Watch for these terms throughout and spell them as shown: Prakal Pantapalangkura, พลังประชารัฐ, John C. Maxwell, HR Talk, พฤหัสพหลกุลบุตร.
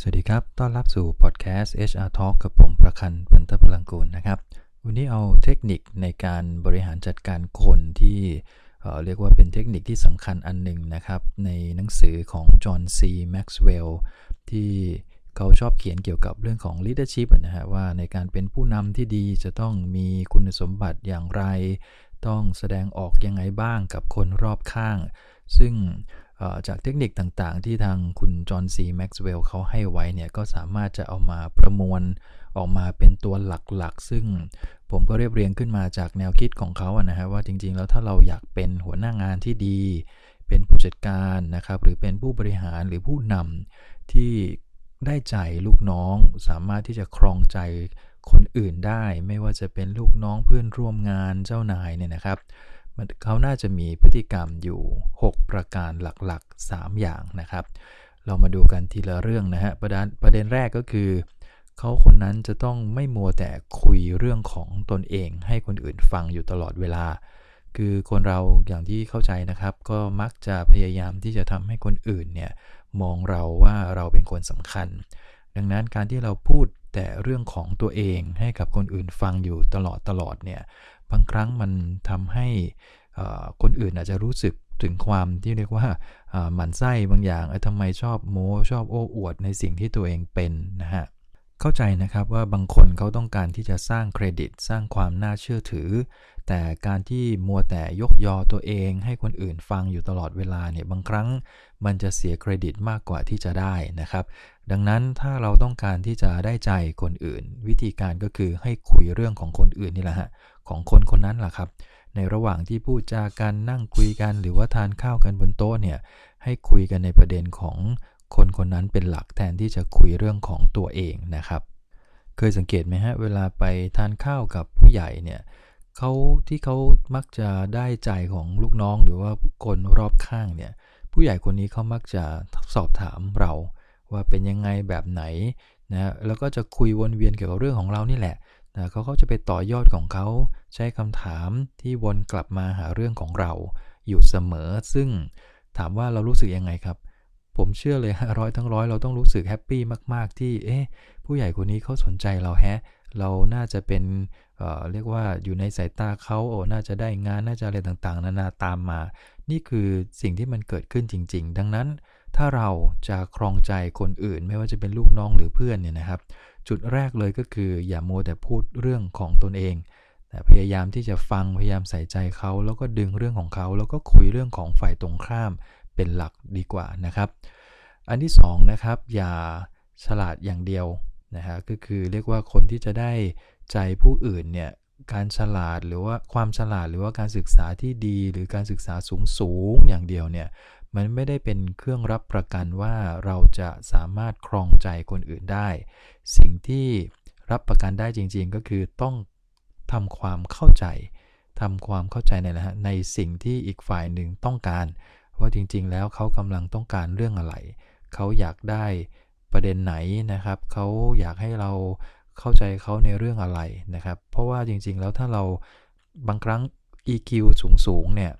สวัสดีครับต้อนรับสู่พอดแคสต์ HR Talk กับผมประคันธ์ พันธพลังกูลนะครับวันนี้เอาเทคนิคในการบริหารจัดการคนที่เรียกว่าเป็นเทคนิคที่สำคัญอันหนึ่งนะครับในหนังสือของจอห์นซีแม็กซ์เวลล์ที่เขาชอบเขียนเกี่ยวกับเรื่องของ leadership นะฮะว่าในการเป็นผู้นำที่ดีจะต้องมีคุณสมบัติอย่างไรต้องแสดงออกยังไงบ้างกับคนรอบข้างซึ่งจากเทคนิคต่างๆที่ทางคุณจอห์นซีแม็กซ์เวลล์เขาให้ไว้เนี่ยก็สามารถจะเอามาประมวลออกมาเป็นตัวหลักๆซึ่งผมก็เรียบเรียงขึ้นมาจากแนวคิดของเขาอะนะฮะว่าจริงๆแล้วถ้าเราอยากเป็นหัวหน้างานที่ดีเป็นผู้จัดการนะครับหรือเป็นผู้บริหารหรือผู้นำที่ได้ใจลูกน้องสามารถที่จะครองใจคนอื่นได้ไม่ว่าจะเป็นลูกน้องเพื่อนร่วมงานเจ้านายเนี่ยนะครับเขาน่าจะมีพฤติกรรมอยู่6ประการหลักๆ3อย่างนะครับเรามาดูกันทีละเรื่องนะฮะประเด็นแรกก็คือเขาคนนั้นจะต้องไม่มัวแต่คุยเรื่องของตนเองให้คนอื่นฟังอยู่ตลอดเวลาคือคนเราอย่างที่เข้าใจนะครับก็มักจะพยายามที่จะทำให้คนอื่นเนี่ยมองเราว่าเราเป็นคนสำคัญดังนั้นการที่เราพูดแต่เรื่องของตัวเองให้กับคนอื่นฟังอยู่ตลอดเนี่ยบางครั้งมันทำให้คนอื่นอาจจะรู้สึกถึงความที่เรียกว่าหมั่นไส้บางอย่างทำไมชอบโม้ชอบโอ้อวดในสิ่งที่ตัวเองเป็นนะฮะเข้าใจนะครับว่าบางคนเขาต้องการที่จะสร้างเครดิตสร้างความน่าเชื่อถือแต่การที่มัวแต่ยกยอตัวเองให้คนอื่นฟังอยู่ตลอดเวลาเนี่ยบางครั้งมันจะเสียเครดิตมากกว่าที่จะได้นะครับดังนั้นถ้าเราต้องการที่จะได้ใจคนอื่นวิธีการก็คือให้คุยเรื่องของคนอื่นนี่แหละฮะของคนคนนั้นล่ะครับในระหว่างที่พูดจากันนั่งคุยกันหรือว่าทานข้าวกันบนโต๊ะเนี่ยให้คุยกันในประเด็นของคนคนนั้นเป็นหลักแทนที่จะคุยเรื่องของตัวเองนะครับเคยสังเกตไหมฮะเวลาไปทานข้าวกับผู้ใหญ่เนี่ยเขามักจะได้ใจของลูกน้องหรือว่าคนรอบข้างเนี่ยผู้ใหญ่คนนี้เขามักจะสอบถามเราว่าเป็นยังไงแบบไหนนะแล้วก็จะคุยวนเวียนเกี่ยวกับเรื่องของเรานี่แหละนะเขาจะไปต่อยอดของเขาใช้คำถามที่วนกลับมาหาเรื่องของเราอยู่เสมอซึ่งถามว่าเรารู้สึกยังไงครับผมเชื่อเลย100%เราต้องรู้สึกแฮปปี้มากๆที่ผู้ใหญ่คนนี้เขาสนใจเราแฮะเราน่าจะเป็นเรียกว่าอยู่ในสายตาเขาน่าจะได้งานน่าจะอะไรต่างๆนานาตามมานี่คือสิ่งที่มันเกิดขึ้นจริงๆดังนั้นถ้าเราจะครองใจคนอื่นไม่ว่าจะเป็นลูกน้องหรือเพื่อนเนี่ยนะครับจุดแรกเลยก็คืออย่ามัวแต่พูดเรื่องของตนเองแต่พยายามที่จะฟังพยายามใส่ใจเขาแล้วก็ดึงเรื่องของเขาแล้วก็คุยเรื่องของฝ่ายตรงข้ามเป็นหลักดีกว่านะครับอันที่2นะครับอย่าฉลาดอย่างเดียวนะฮะก็คือเรียกว่าคนที่จะได้ใจผู้อื่นเนี่ยการฉลาดหรือว่าความฉลาดหรือว่าการศึกษาที่ดีหรือการศึกษาสูงอย่างเดียวเนี่ยมันไม่ได้เป็นเครื่องรับประกันว่าเราจะสามารถครองใจคนอื่นได้สิ่งที่รับประกันได้จริงๆก็คือต้องทำความเข้าใจในสิ่งที่อีกฝ่ายหนึ่งต้องการว่าจริงๆแล้วเขากำลังต้องการเรื่องอะไรเขาอยากได้ประเด็นไหนนะครับเขาอยากให้เราเข้าใจเขาในเรื่องอะไรนะครับเพราะว่าจริงๆแล้วถ้าเราบางครั้ง EQ สูงๆเนี่ย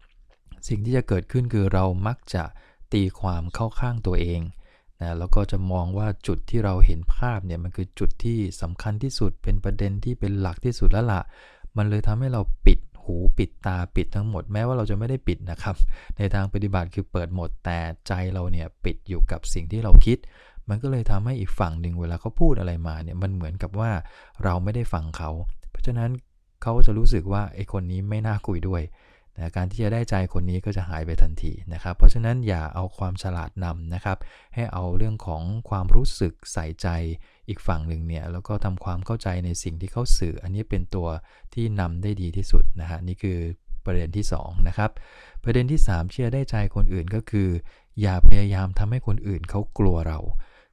สิ่งที่จะเกิดขึ้นคือเรามักจะตีความเข้าข้างตัวเองนะแล้วก็จะมองว่าจุดที่เราเห็นภาพเนี่ยมันคือจุดที่สำคัญที่สุดเป็นประเด็นที่เป็นหลักที่สุดแล้วล่ะมันเลยทำให้เราปิดหูปิดตาปิดทั้งหมดแม้ว่าเราจะไม่ได้ปิดนะครับในทางปฏิบัติคือเปิดหมดแต่ใจเราเนี่ยปิดอยู่กับสิ่งที่เราคิดมันก็เลยทำให้อีกฝั่งหนึ่งเวลาเขาพูดอะไรมาเนี่ยมันเหมือนกับว่าเราไม่ได้ฟังเขาเพราะฉะนั้นเขาจะรู้สึกว่าไอ้คนนี้ไม่น่าคุยด้วยนะการที่จะได้ใจคนนี้ก็จะหายไปทันทีนะครับเพราะฉะนั้นอย่าเอาความฉลาดนำนะครับให้เอาเรื่องของความรู้สึกใส่ใจอีกฝั่งหนึ่งเนี่ยแล้วก็ทำความเข้าใจในสิ่งที่เขาสื่ออันนี้เป็นตัวที่นำได้ดีที่สุดนะฮะนี่คือประเด็นที่2นะครับประเด็นที่3เชื่อได้ใจคนอื่นก็คืออย่าพยายามทำให้คนอื่นเขากลัวเรา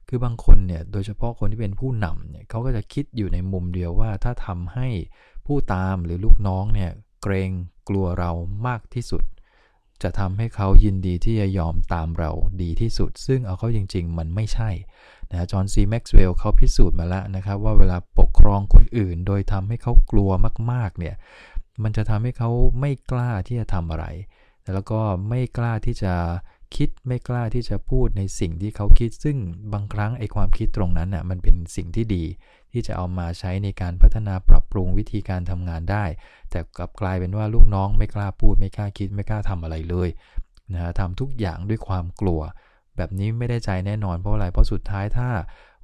คือบางคนเนี่ยโดยเฉพาะคนที่เป็นผู้นำเนี่ยเขาก็จะคิดอยู่ในมุมเดียวว่าถ้าทำให้ผู้ตามหรือลูกน้องเนี่ยเกรงกลัวเรามากที่สุดจะทำให้เขายินดีที่จะยอมตามเราดีที่สุดซึ่งเอาเข้าจริงๆมันไม่ใช่นะจอห์นซีแม็กซ์เวลล์เขาพิสูจน์มาแล้วนะครับว่าเวลาปกครองคนอื่นโดยทำให้เขากลัวมากๆเนี่ยมันจะทำให้เขาไม่กล้าที่จะทำอะไรแล้วก็ไม่กล้าที่จะ คิดไม่กล้าที่จะพูดในสิ่งที่เขาคิดซึ่งบางครั้งไอ้ความคิดตรงนั้นน่ะมันเป็นสิ่งที่ดีที่จะเอามาใช้ในการพัฒนาปรับปรุงวิธีการทำงานได้แต่กลับกลายเป็นว่าลูกน้องไม่กล้าพูดไม่กล้าคิดไม่กล้าทำอะไรเลยนะฮะทำทุกอย่างด้วยความกลัวแบบนี้ไม่ได้ใจแน่นอนเพราะอะไรเพราะสุดท้ายถ้า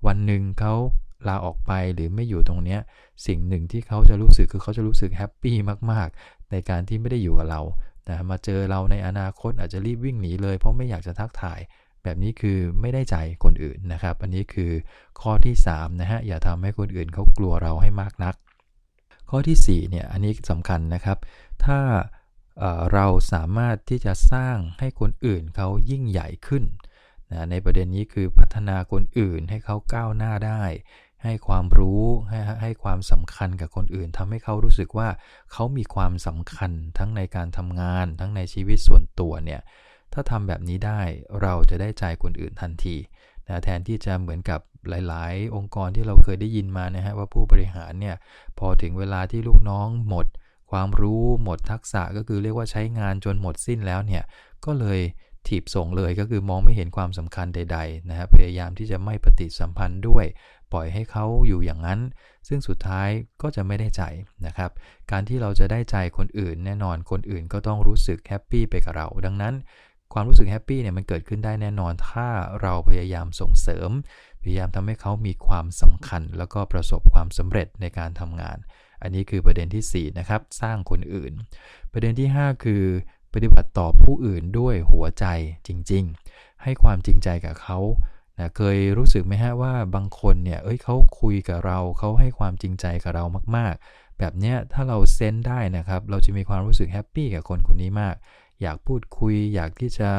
วันหนึ่งเขาลาออกไปหรือไม่อยู่ตรงเนี้ยสิ่งหนึ่งที่เขาจะรู้สึกคือเขาจะรู้สึกแฮปปี้มากๆในการที่ไม่ได้อยู่กับเรานะมาเจอเราในอนาคตอาจจะรีบวิ่งหนีเลยเพราะไม่อยากจะทักทายแบบนี้คือไม่ได้ใจคนอื่นนะครับอันนี้คือข้อที่3นะฮะอย่าทำให้คนอื่นเขากลัวเราให้มากนักข้อที่4เนี่ยอันนี้สำคัญนะครับถ้าเราสามารถที่จะสร้างให้คนอื่นเขายิ่งใหญ่ขึ้นนะในประเด็นนี้คือพัฒนาคนอื่นให้เขาก้าวหน้าได้ให้ความรู้ให้ความสำคัญกับคนอื่นทำให้เขารู้สึกว่าเขามีความสำคัญทั้งในการทำงานทั้งในชีวิตส่วนตัวเนี่ยถ้าทำแบบนี้ได้เราจะได้ใจคนอื่นทันทีนะแทนที่จะเหมือนกับหลายๆองค์กรที่เราเคยได้ยินมานะฮะว่าผู้บริหารเนี่ยพอถึงเวลาที่ลูกน้องหมดความรู้หมดทักษะก็คือเรียกว่าใช้งานจนหมดสิ้นแล้วเนี่ยก็เลยถีบส่งเลยก็คือมองไม่เห็นความสำคัญใดๆนะครับพยายามที่จะไม่ปฏิสัมพันธ์ด้วยปล่อยให้เขาอยู่อย่างนั้นซึ่งสุดท้ายก็จะไม่ได้ใจนะครับการที่เราจะได้ใจคนอื่นแน่นอนคนอื่นก็ต้องรู้สึกแฮปปี้ไปกับเราดังนั้นความรู้สึกแฮปปี้เนี่ยมันเกิดขึ้นได้แน่นอนถ้าเราพยายามส่งเสริมพยายามทำให้เขามีความสำคัญแล้วก็ประสบความสำเร็จในการทำงานอันนี้คือประเด็นที่4นะครับสร้างคนอื่นประเด็นที่5คือปฏิบัติต่อผู้อื่นด้วยหัวใจจริงๆให้ความจริงใจกับเขานะเคยรู้สึกไหมฮะว่าบางคนเนี่ยเขาคุยกับเราเขาให้ความจริงใจกับเรามากๆแบบเนี้ยถ้าเราเซนได้นะครับเราจะมีความรู้สึกแฮปปี้กับคนคนนี้มากอยากพูดคุยอยากที่จะ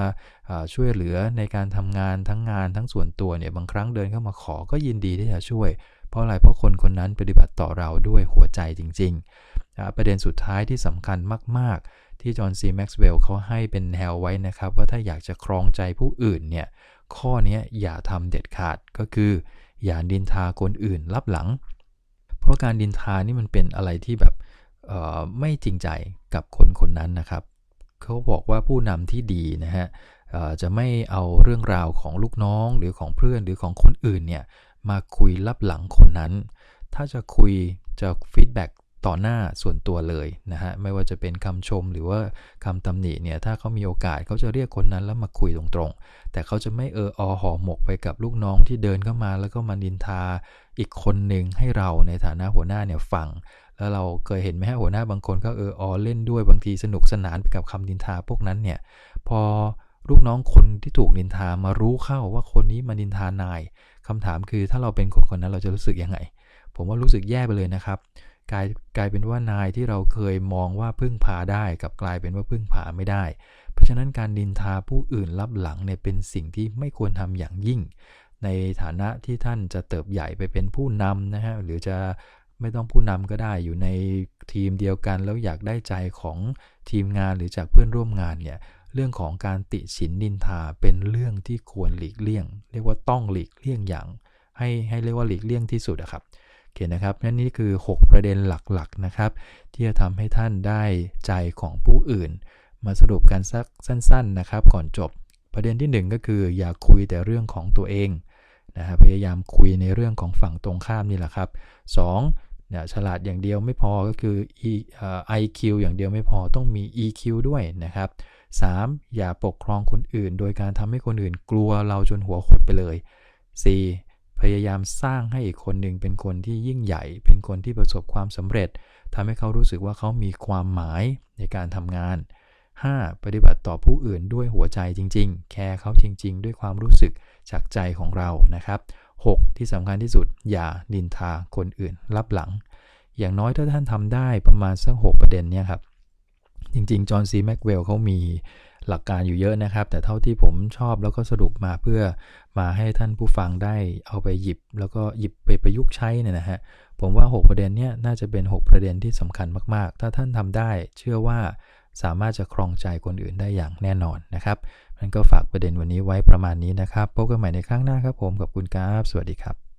ช่วยเหลือในการทำงานทั้งงานทั้งส่วนตัวเนี่ยบางครั้งเดินเข้ามาขอก็ยินดีที่จะช่วยเพราะอะไรเพราะคนคนนั้นปฏิบัติต่อเราด้วยหัวใจจริงๆประเด็นสุดท้ายที่สำคัญมากๆที่จอห์น ซี แม็กซ์เวลล์เขาให้เป็นแนวไว้นะครับว่าถ้าอยากจะครองใจผู้อื่นเนี่ยข้อนี้อย่าทำเด็ดขาดก็คืออย่าดินทาคนอื่นลับหลังเพราะการดินทานี่มันเป็นอะไรที่แบบไม่จริงใจกับคนคนนั้นนะครับเขาบอกว่าผู้นำที่ดีนะฮะจะไม่เอาเรื่องราวของลูกน้องหรือของเพื่อนหรือของคนอื่นเนี่ยมาคุยลับหลังคนนั้นถ้าจะคุยจะฟีดแบ็กต่อหน้าส่วนตัวเลยนะฮะไม่ว่าจะเป็นคำชมหรือว่าคำตำหนิเนี่ยถ้าเขามีโอกาสเขาจะเรียกคนนั้นแล้วมาคุยตรงๆแต่เขาจะไม่ห่อหมกไปกับลูกน้องที่เดินเข้ามาแล้วก็มาดินทาอีกคนหนึ่งให้เราในฐานะหัวหน้าเนี่ยฟังแล้วเราเคยเห็นไหมฮะหัวหน้าบางคนก็เล่นด้วยบางทีสนุกสนานไปกับคำดินทาพวกนั้นเนี่ยพอลูกน้องคนที่ถูกดินทามารู้เข้าว่าคนนี้มาดินทานายคำถามคือถ้าเราเป็นคนคนนั้นเราจะรู้สึกยังไงผมว่ารู้สึกแย่ไปเลยนะครับกลายเป็นว่านายที่เราเคยมองว่าพึ่งพาได้กับกลายเป็นว่าพึ่งพาไม่ได้เพราะฉะนั้นการดินทาผู้อื่นลับหลังเนี่ยเป็นสิ่งที่ไม่ควรทำอย่างยิ่งในฐานะที่ท่านจะเติบใหญ่ไปเป็นผู้นำนะฮะหรือจะไม่ต้องผู้นำก็ได้อยู่ในทีมเดียวกันแล้วอยากได้ใจของทีมงานหรือจากเพื่อนร่วมงานเนี่ยเรื่องของการติฉินนินทาเป็นเรื่องที่ควรหลีกเลี่ยงเรียกว่าต้องหลีกเลี่ยงอย่างให้เรียกว่าหลีกเลี่ยงที่สุดนะครับโอเคนะครับนั่นนี่คือ6ประเด็นหลักๆนะครับที่จะทำให้ท่านได้ใจของผู้อื่นมาสรุปกันสักสั้นๆนะครับก่อนจบประเด็นที่1ก็คืออย่าคุยแต่เรื่องของตัวเองนะฮะพยายามคุยในเรื่องของฝั่งตรงข้ามนี่แหละครับ2ฉลาดอย่างเดียวไม่พอก็คือ IQ อย่างเดียวไม่พอต้องมี EQ ด้วยนะครับ3อย่าปกครองคนอื่นโดยการทำให้คนอื่นกลัวเราจนหัวขดไปเลย4พยายามสร้างให้อีกคนหนึ่งเป็นคนที่ยิ่งใหญ่เป็นคนที่ประสบความสำเร็จทำให้เขารู้สึกว่าเขามีความหมายในการทำงาน5ปฏิบัติต่อผู้อื่นด้วยหัวใจจริงๆแคร์เขาจริงๆด้วยความรู้สึกจากใจของเรานะครับ6ที่สำคัญที่สุดอย่านินทาคนอื่นลับหลังอย่างน้อยถ้าท่านทำได้ประมาณสัก6ประเด็นเนี่ยครับจริงๆจอห์น ซี แม็กเวลล์เขามีหลักการอยู่เยอะนะครับแต่เท่าที่ผมชอบแล้วก็สรุปมาเพื่อมาให้ท่านผู้ฟังได้เอาไปหยิบแล้วก็หยิบไปประยุกต์ใช้เนี่ยนะฮะผมว่า6ประเด็นเนี่ยน่าจะเป็น6ประเด็นที่สำคัญมากๆถ้าท่านทำได้เชื่อว่าสามารถจะครองใจคนอื่นได้อย่างแน่นอนนะครับมันก็ฝากประเด็นวันนี้ไว้ประมาณนี้นะครับพบกันใหม่ในครั้งหน้าครับผมขอบคุณครับสวัสดีครับ